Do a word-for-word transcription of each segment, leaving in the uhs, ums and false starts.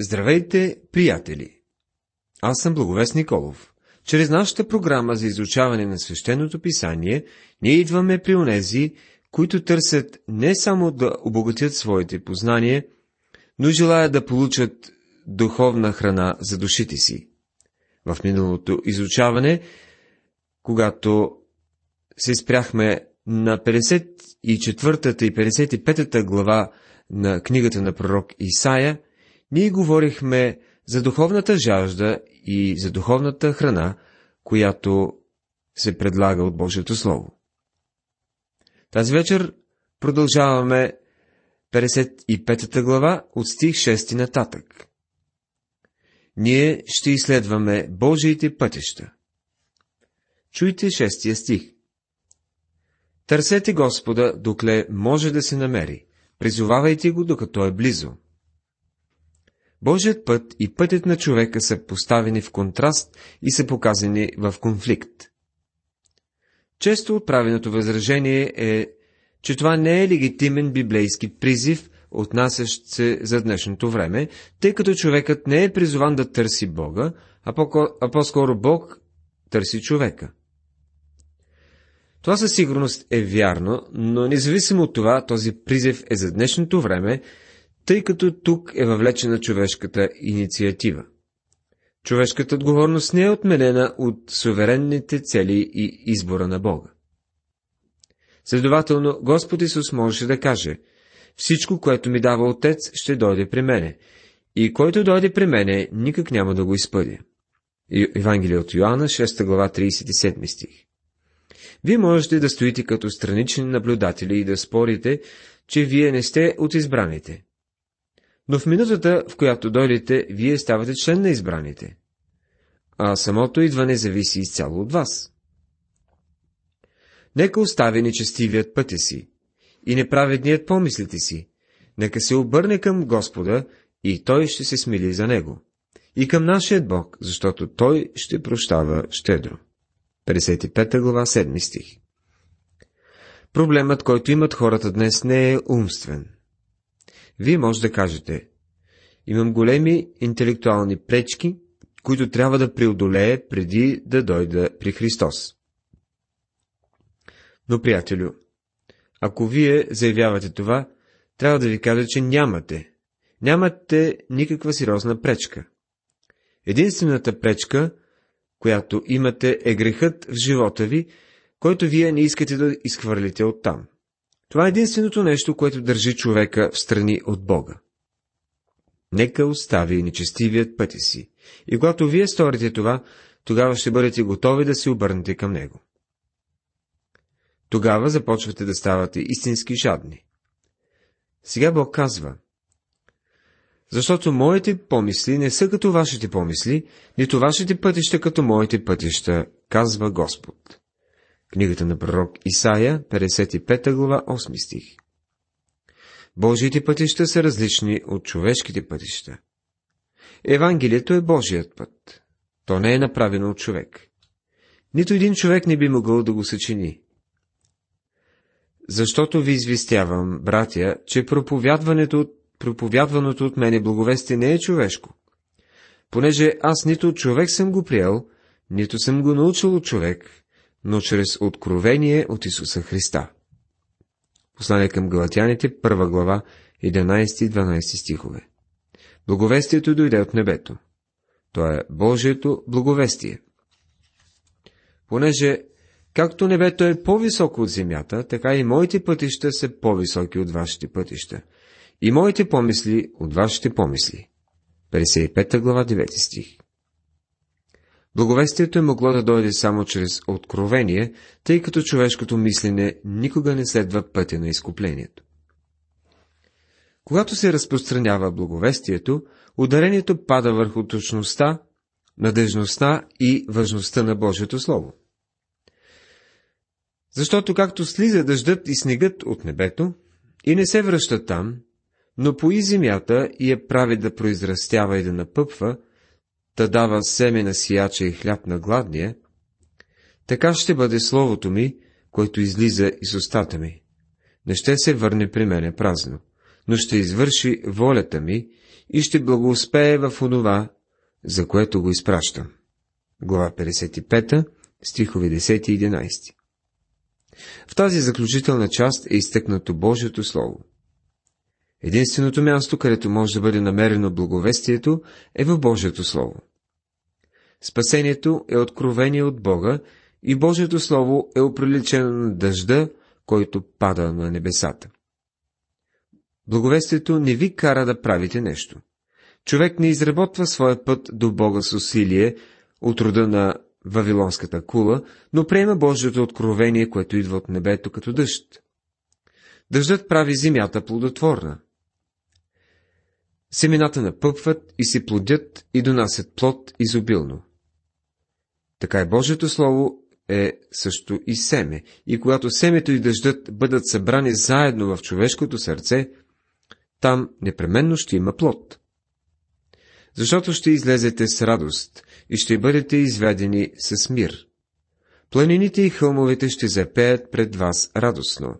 Здравейте, приятели! Аз съм Благовест Николов. Чрез нашата програма за изучаване на Свещеното Писание, ние идваме при онези, които търсят не само да обогатят своите познания, но желаят да получат духовна храна за душите си. В миналото изучаване, когато се спряхме на петдесет и четвъртата и петдесет и петата глава на книгата на пророк Исаия, ние говорихме за духовната жажда и за духовната храна, която се предлага от Божието Слово. Тази вечер продължаваме петдесет и пета глава от стих шести нататък. Ние ще изследваме Божиите пътища. Чуйте шестия стих. Търсете Господа, докле може да се намери, призовавайте го, докато е близо. Божият път и пътят на човека са поставени в контраст и са показани в конфликт. Често отправеното възражение е, че това не е легитимен библейски призив, отнасящ се за днешното време, тъй като човекът не е призован да търси Бога, а, по- а по-скоро Бог търси човека. Това със сигурност е вярно, но независимо от това, този призив е за днешното време, тъй като тук е въвлечена човешката инициатива. Човешката отговорност не е отменена от суверенните цели и избора на Бога. Следователно, Господ Исус можеше да каже: «Всичко, което ми дава Отец, ще дойде при мене, и който дойде при мене, никак няма да го изпъдя». Евангелие от Йоанна, шеста глава, тридесет и седми стих. Вие можете да стоите като странични наблюдатели и да спорите, че вие не сте от избраните. Но в минутата, в която дойдете, вие ставате член на избраните, а самото идване зависи изцяло от вас. Нека остави нечестивият пътя си и неправедният помислите си, нека се обърне към Господа и Той ще се смили за него, и към нашия Бог, защото Той ще прощава щедро. петдесет и пета глава, седми стих. Проблемът, който имат хората днес, не е умствен. Вие може да кажете: имам големи интелектуални пречки, които трябва да преодолее преди да дойда при Христос. Но, приятелю, ако вие заявявате това, трябва да ви кажа, че нямате. Нямате никаква сериозна пречка. Единствената пречка, която имате, е грехът в живота ви, който вие не искате да изхвърлите оттам. Това е единственото нещо, което държи човека встрани от Бога. Нека остави нечестивият пътя си, и когато вие сторите това, тогава ще бъдете готови да се обърнете към него. Тогава започвате да ставате истински жадни. Сега Бог казва: защото моите помисли не са като вашите помисли, нито вашите пътища като моите пътища, казва Господ. Книгата на пророк Исаия, петдесет и пета глава, осми стих. Божиите пътища са различни от човешките пътища. Евангелието е Божият път. То не е направено от човек. Нито един човек не би могъл да го съчини. Защото ви известявам, братя, че проповядването, проповядваното от мене благовестие не е човешко, понеже аз нито от човек съм го приел, нито съм го научил от човек, но чрез откровение от Исуса Христа. Послание към галатяните, първа глава, единадесети и дванадесети стихове. Благовестието дойде от небето. То е Божието благовестие. Понеже, както небето е по-високо от земята, така и моите пътища са по-високи от вашите пътища, и моите помисли от вашите помисли. петдесет и пета глава, девети стих. Благовестието е могло да дойде само чрез откровение, тъй като човешкото мислене никога не следва пътя на изкуплението. Когато се разпространява благовестието, ударението пада върху точността, надежността и важността на Божието Слово. Защото както слиза дъждът и снегът от небето и не се връща там, но пои земята и я прави да произрастява и да напъпва, да дава семе на сияча и хляб на гладния, така ще бъде словото ми, което излиза из устата ми. Не ще се върне при мене празно, но ще извърши волята ми и ще благоуспее в онова, за което го изпращам. Глава петдесет и пета, стихове десет и единадесет. В тази заключителна част е изтъкнато Божието Слово. Единственото място, където може да бъде намерено благовестието, е в Божието Слово. Спасението е откровение от Бога и Божието Слово е оприличено на дъжда, който пада на небесата. Благовестието не ви кара да правите нещо. Човек не изработва своя път до Бога с усилие от рода на вавилонската кула, но приема Божието откровение, което идва от небето като дъжд. Дъждът прави земята плодотворна. Семената напъпват и се плодят и донасят плод изобилно. Така и Божието Слово е също и семе, и когато семето и дъждът бъдат събрани заедно в човешкото сърце, там непременно ще има плод. Защото ще излезете с радост и ще бъдете изведени с мир. Планините и хълмовете ще запеят пред вас радостно,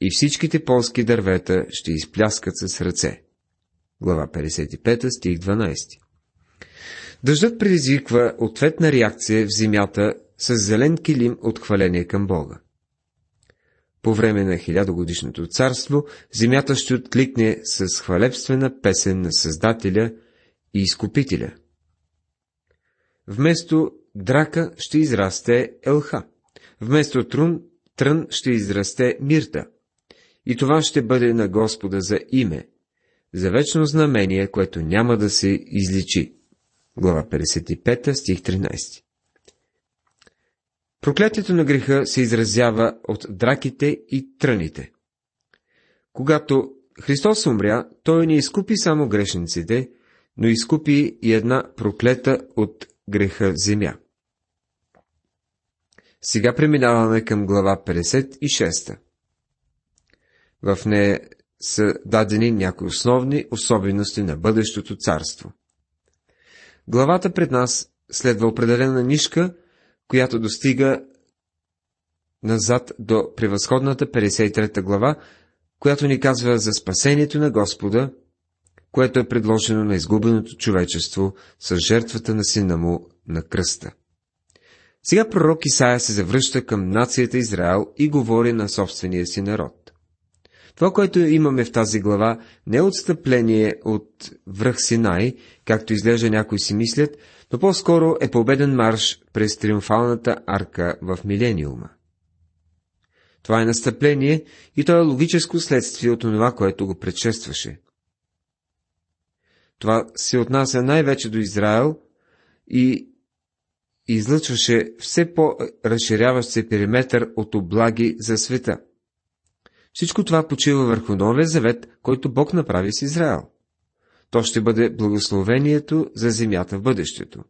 и всичките полски дървета ще изпляскат с ръце. Глава петдесет и пета, стих дванадесети. Дъждът предизвиква ответна реакция в земята с зелен килим от хваление към Бога. По време на хилядогодишното царство земята ще откликне с хвалебствена песен на Създателя и Изкупителя. Вместо драка ще израсте елха, вместо трун, трън ще израсте мирта. И това ще бъде на Господа за име, за вечно знамение, което няма да се изличи. Глава петдесет и пета, стих тринадесети. Проклятието на греха се изразява от драките и тръните. Когато Христос умря, Той не изкупи само грешниците, но изкупи и една проклета от греха земя. Сега преминаваме към глава петдесет и шеста. В нея са дадени някои основни особености на бъдещото царство. Главата пред нас следва определена нишка, която достига назад до превъзходната петдесет и трета глава, която ни казва за спасението на Господа, което е предложено на изгубеното човечество с жертвата на сина му на кръста. Сега пророк Исаия се завръща към нацията Израел и говори на собствения си народ. Това, което имаме в тази глава, не е отстъпление от връх Синай, както изглежда някои си мислят, но по-скоро е победен марш през триумфалната арка в милениума. Това е настъпление и то е логическо следствие от това, което го предшестваше. Това се отнася най-вече до Израел и излъчваше все по-разширяващ се периметър от облаги за света. Всичко това почива върху новия завет, който Бог направи с Израел. То ще бъде благословението за земята в бъдещето.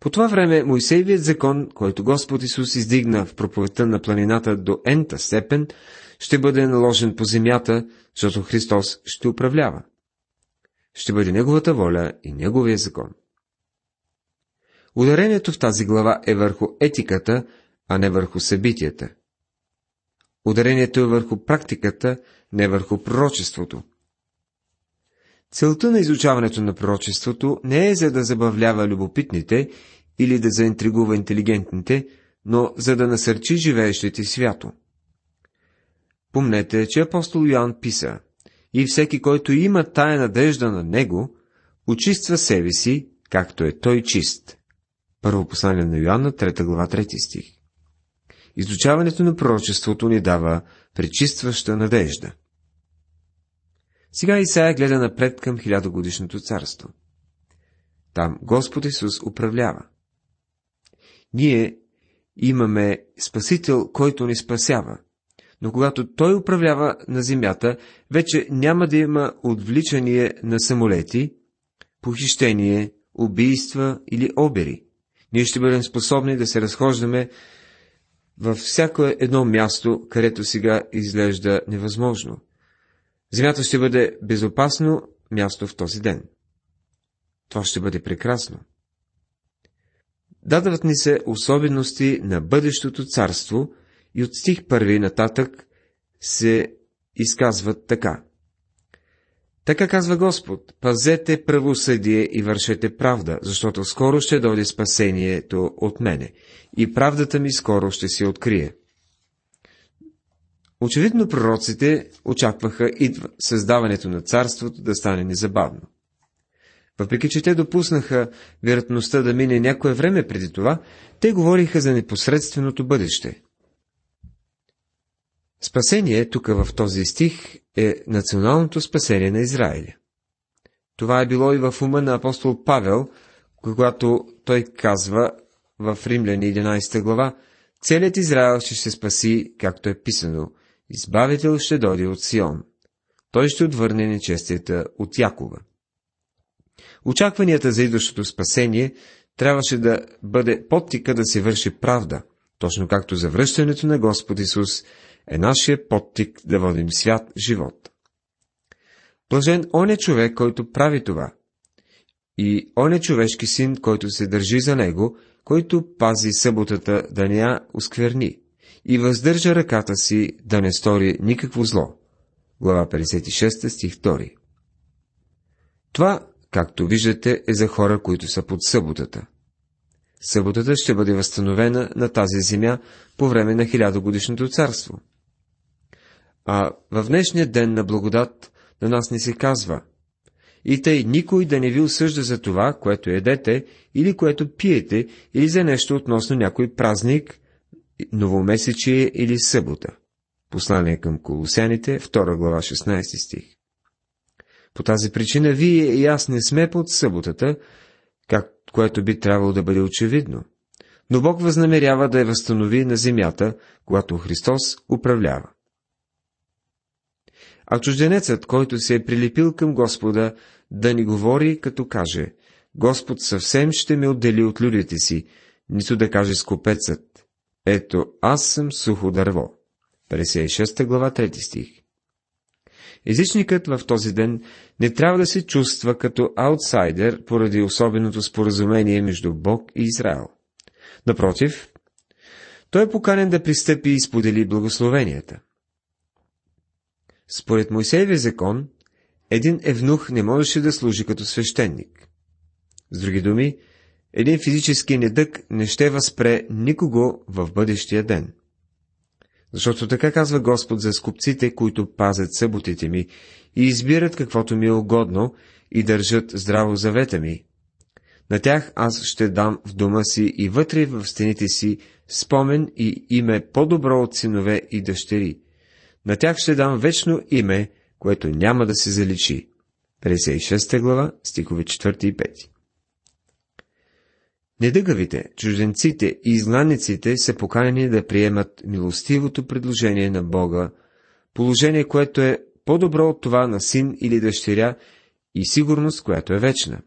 По това време Моисеевият закон, който Господ Исус издигна в проповедта на планината до ента степен, ще бъде наложен по земята, защото Христос ще управлява. Ще бъде Неговата воля и Неговия закон. Ударението в тази глава е върху етиката, а не върху събитията. Ударението е върху практиката, не върху пророчеството. Целта на изучаването на пророчеството не е за да забавлява любопитните или да заинтригува интелигентните, но за да насърчи живеещите свято. Помнете, че апостол Йоан писа: „И всеки, който има тая надежда на Него, очиства себе си, както е Той чист.“ Първо послание на Йоанна, трета глава, трети стих. Изучаването на пророчеството ни дава пречистваща надежда. Сега Исаия гледа напред към хилядогодишното царство. Там Господ Исус управлява. Ние имаме Спасител, който ни спасява, но когато Той управлява на земята, вече няма да има отвличание на самолети, похищение, убийства или обири. Ние ще бъдем способни да се разхождаме във всяко едно място, където сега изглежда невъзможно. Земята ще бъде безопасно място в този ден. Това ще бъде прекрасно. Дадават ни се особености на бъдещото царство и от стих първи нататък се изказват така. Така казва Господ, пазете правосъдие и вършете правда, защото скоро ще дойде спасението от мене и правдата ми скоро ще се открие. Очевидно пророците очакваха идва създаването на царството да стане незабавно. Въпреки че те допуснаха вероятността да мине някое време преди това, те говориха за непосредственото бъдеще. Спасение тук в този стих е националното спасение на Израиля. Това е било и в ума на апостол Павел, когато той казва в Римляни единадесета глава, целият Израил ще се спаси, както е писано, Избавител ще дойде от Сион. Той ще отвърне нечестията от Якова. Очакванията за идващото спасение трябваше да бъде подтика да се върши правда, точно както завръщането на Господ Исус е нашия подтик да водим свят живот. Блажен он е човек, който прави това, и он е човешки син, който се държи за него, който пази съботата да не я оскверни и въздържа ръката си да не стори никакво зло. Глава петдесет и шеста, стих втори. Това, както виждате, е за хора, които са под съботата. Съботата ще бъде възстановена на тази земя по време на хилядогодишното царство. А в днешния ден на благодат на нас ни се казва: и тъй никой да не ви осъжда за това, което едете или което пиете, или за нещо относно някой празник, новомесечие или събота. Послание към колосяните, втора глава, шестнадесети стих. По тази причина вие и аз не сме под съботата, как, което би трябвало да бъде очевидно, но Бог възнамерява да я възстанови на земята, когато Христос управлява. А чужденецът, който се е прилепил към Господа, да ни говори, като каже: Господ съвсем ще ме отдели от людите си, нито да каже скопецът: ето, аз съм сухо дърво. петдесет и шеста глава, трети стих. Езичникът в този ден не трябва да се чувства като аутсайдер поради особеното споразумение между Бог и Израел. Напротив, той е поканен да пристъпи и сподели благословенията. Според Мойсеевия закон, един евнух не можеше да служи като свещеник. С други думи, един физически недък не ще възпре никого в бъдещия ден. Защото така казва Господ за скупците, които пазят съботите ми и избират каквото ми е угодно и държат здраво завета ми. На тях аз ще дам в дома си и вътре в стените си спомен и име по-добро от синове и дъщери. На тях ще дам вечно име, което няма да се заличи. петдесет и шеста глава, стихове четвърти и пети. Недъгавите, чужденците и изгнанниците са поканени да приемат милостивото предложение на Бога, положение, което е по-добро от това на син или дъщеря и сигурност, която е вечна.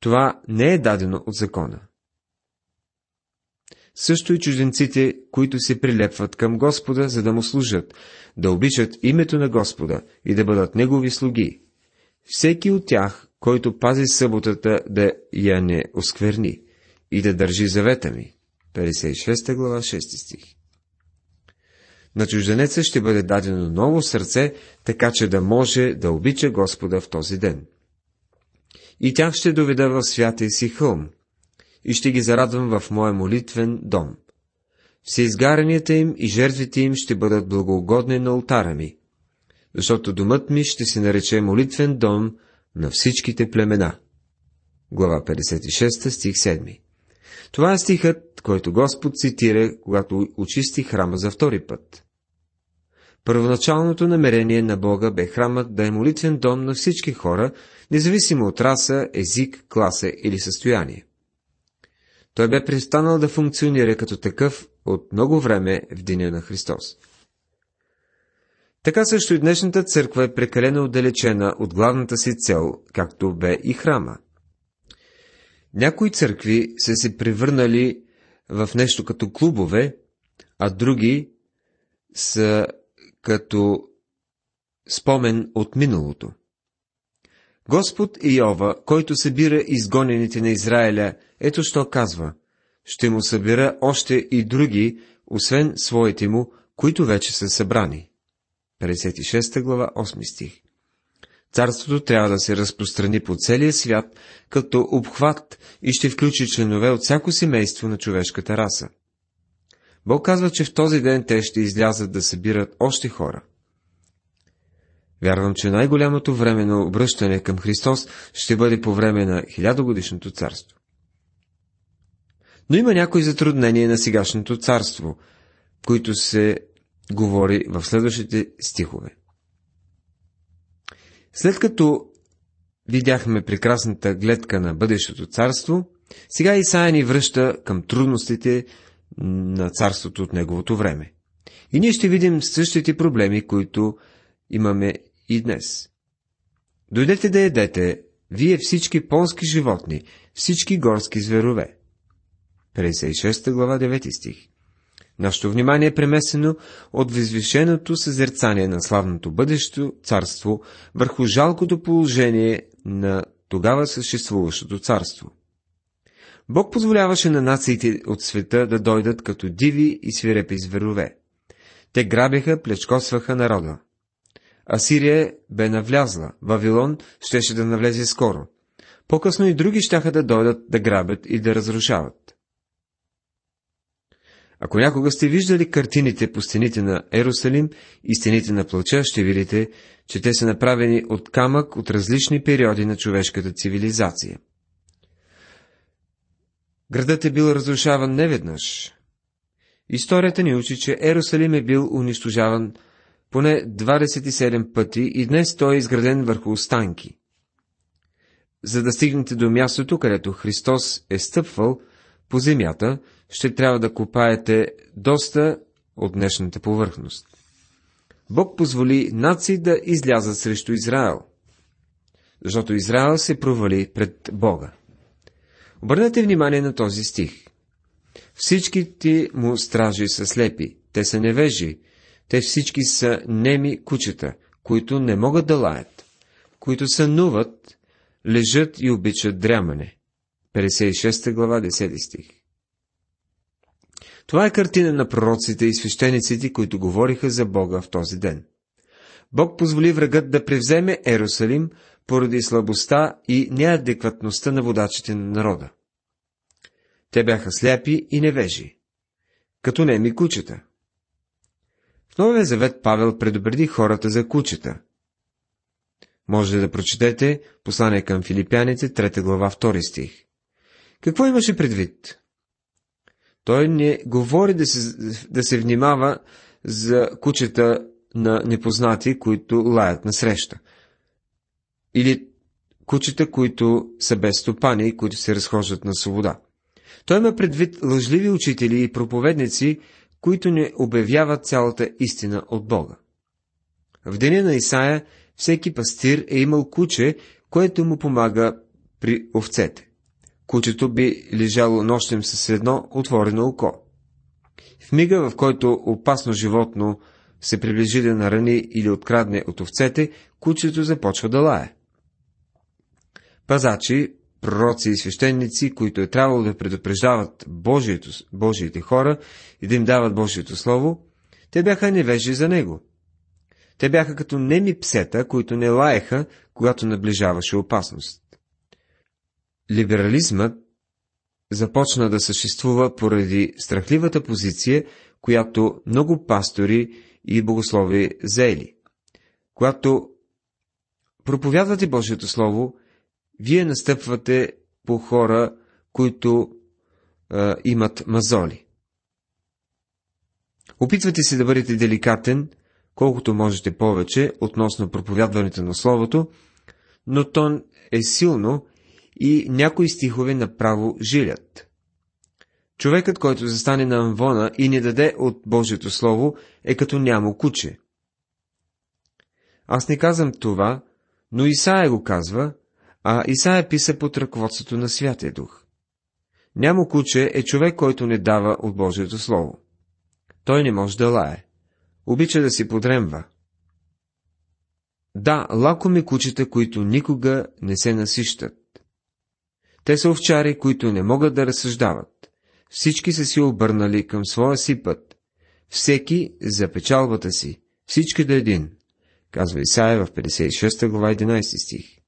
Това не е дадено от закона. Също и чужденците, които се прилепват към Господа, за да му служат, да обичат името на Господа и да бъдат негови слуги. Всеки от тях, който пази съботата, да я не оскверни и да държи завета ми. петдесет и шеста глава, шести стих. На чужденеца ще бъде дадено ново сърце, така че да може да обича Господа в този ден. И тях ще доведа в святия си хълм и ще ги зарадвам в моя молитвен дом. Всеизгаренията им и жертвите им ще бъдат благоугодни на олтара ми, защото домът ми ще се нарече молитвен дом на всичките племена. Глава петдесет и шеста, стих седми. Това е стихът, който Господ цитира, когато очисти храма за втори път. Първоначалното намерение на Бога бе храмът да е молитвен дом на всички хора, независимо от раса, език, класа или състояние. Той бе престанал да функционира като такъв от много време в деня на Христос. Така също и днешната църква е прекалено отдалечена от главната си цел, както бе и храма. Някои църкви са се превърнали в нещо като клубове, а други са като спомен от миналото. Господ Йова, който събира изгонените на Израиля, ето що казва: ще му събира още и други, освен своите му, които вече са събрани. петдесет и шеста глава, осми стих. Царството трябва да се разпространи по целия свят като обхват и ще включи членове от всяко семейство на човешката раса. Бог казва, че в този ден те ще излязат да събират още хора. Вярвам, че най-голямото време на обръщане към Христос ще бъде по време на хилядогодишното царство. Но има някои затруднения на сегашното царство, които се говори в следващите стихове. След като видяхме прекрасната гледка на бъдещото царство, сега Исаия ни връща към трудностите на царството от неговото време. И ние ще видим същите проблеми, които имаме и днес. Дойдете да ядете, вие всички полски животни, всички горски зверове. петдесет и шеста глава, девети стих. Нашето внимание е преместено от възвишеното съзерцание на славното бъдещо царство върху жалкото положение на тогава съществуващото царство. Бог позволяваше на нациите от света да дойдат като диви и свирепи зверове. Те грабяха, плячкосваха народа. Асирия бе навлязла, Вавилон щеше да навлезе скоро. По-късно и други щяха да дойдат да грабят и да разрушават. Ако някога сте виждали картините по стените на Ерусалим и стените на плача, ще видите, че те са направени от камък от различни периоди на човешката цивилизация. Градът е бил разрушаван неведнъж. Историята ни учи, че Ерусалим е бил унищожаван поне двадесет и седем пъти и днес той е изграден върху останки. За да стигнете до мястото, където Христос е стъпвал по земята, ще трябва да копаете доста от днешната повърхност. Бог позволи нации да излязат срещу Израел, защото Израел се провали пред Бога. Обърнете внимание на този стих. Всичките му стражи са слепи, те са невежи, те всички са неми кучета, които не могат да лаят, които сънуват, лежат и обичат дрямане. петдесет и шеста глава, десети стих. Това е картина на пророците и свещениците, които говориха за Бога в този ден. Бог позволи врагът да превземе Ерусалим поради слабостта и неадекватността на водачите на народа. Те бяха слепи и невежи, като неми кучета. В Новия завет Павел предупреди хората за кучета. Може да прочетете Послание към филипяните, трета глава, втори стих. Какво имаше предвид? Той не говори да се, да се внимава за кучета на непознати, които лаят насреща. Или кучета, които са без стопани и които се разхождат на свобода. Той има предвид лъжливи учители и проповедници, които не обявяват цялата истина от Бога. В деня на Исаия всеки пастир е имал куче, което му помага при овцете. Кучето би лежало нощем с едно отворено око. В мига, в който опасно животно се приближи да нарани или открадне от овцете, кучето започва да лае. Пазачи, пророци и свещеници, които е трябвало да предупреждават Божието, Божиите хора и да им дават Божието слово, те бяха невежи за него. Те бяха като неми псета, които не лаеха, когато наближаваше опасност. Либерализмът започна да съществува поради страхливата позиция, която много пастори и богослови заели. Когато проповядвате Божието слово, вие настъпвате по хора, които а, имат мазоли. Опитвате се да бъдете деликатен, колкото можете повече, относно проповядването на словото, но тон е силно и някои стихове направо жилят. Човекът, който застане на амвона и не даде от Божието слово, е като нямо куче. Аз не казвам това, но Исаия го казва, а Исаия писа под ръководството на Святия Дух. Нямо куче е човек, който не дава от Божието слово. Той не може да лае. Обича да си подремва. Да, лакоми кучета, които никога не се насищат. Те са овчари, които не могат да разсъждават. Всички са си обърнали към своя си път. Всеки за печалбата си, всички до един. казва Исаия в петдесет и шеста глава единайсети стих.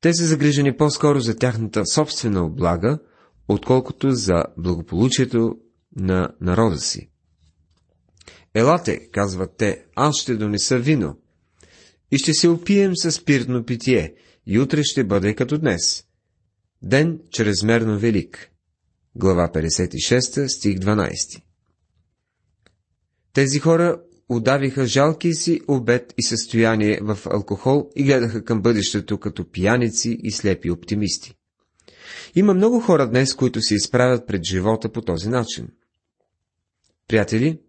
Те са загрижени по-скоро за тяхната собствена облага, отколкото за благополучието на народа си. Елате, казват те, аз ще донеса вино и ще се опием със спиртно питие, и утре ще бъде като днес. Ден чрезмерно велик. Глава петдесет и шеста, стих дванайсети. Тези хора удавиха жалкия си обет и състояние в алкохол и гледаха към бъдещето като пияници и слепи оптимисти. Има много хора днес, които се изправят пред живота по този начин. Приятели,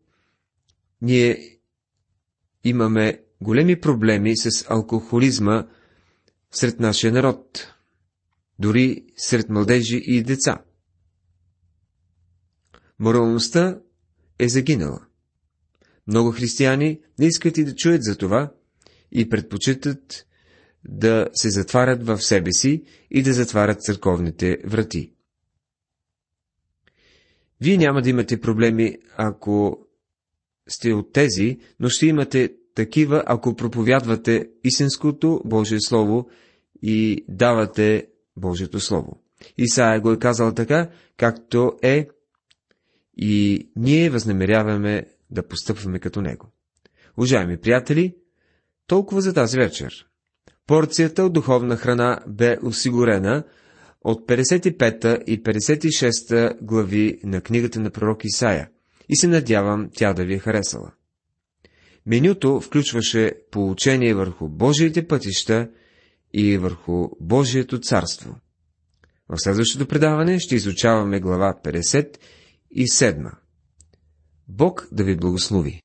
ние имаме големи проблеми с алкохолизма сред нашия народ, дори сред младежи и деца. Моралността е загинала. Много християни не искат и да чуят за това и предпочитат да се затварят в себе си и да затварят църковните врати. Вие няма да имате проблеми, ако сте от тези, но ще имате такива, ако проповядвате истинското Божие Слово и давате Божието Слово. Исаия го е казал така, както е, и ние възнамеряваме да постъпваме като него. Уважаеми приятели, толкова за тази вечер. Порцията от духовна храна бе осигурена от петдесет и пета и петдесет и шеста глави на книгата на пророк Исаия и се надявам тя да ви е харесала. Менюто включваше поучение върху Божиите пътища и върху Божието царство. В следващото предаване ще изучаваме глава петдесет и седма. Бог да ви благослови!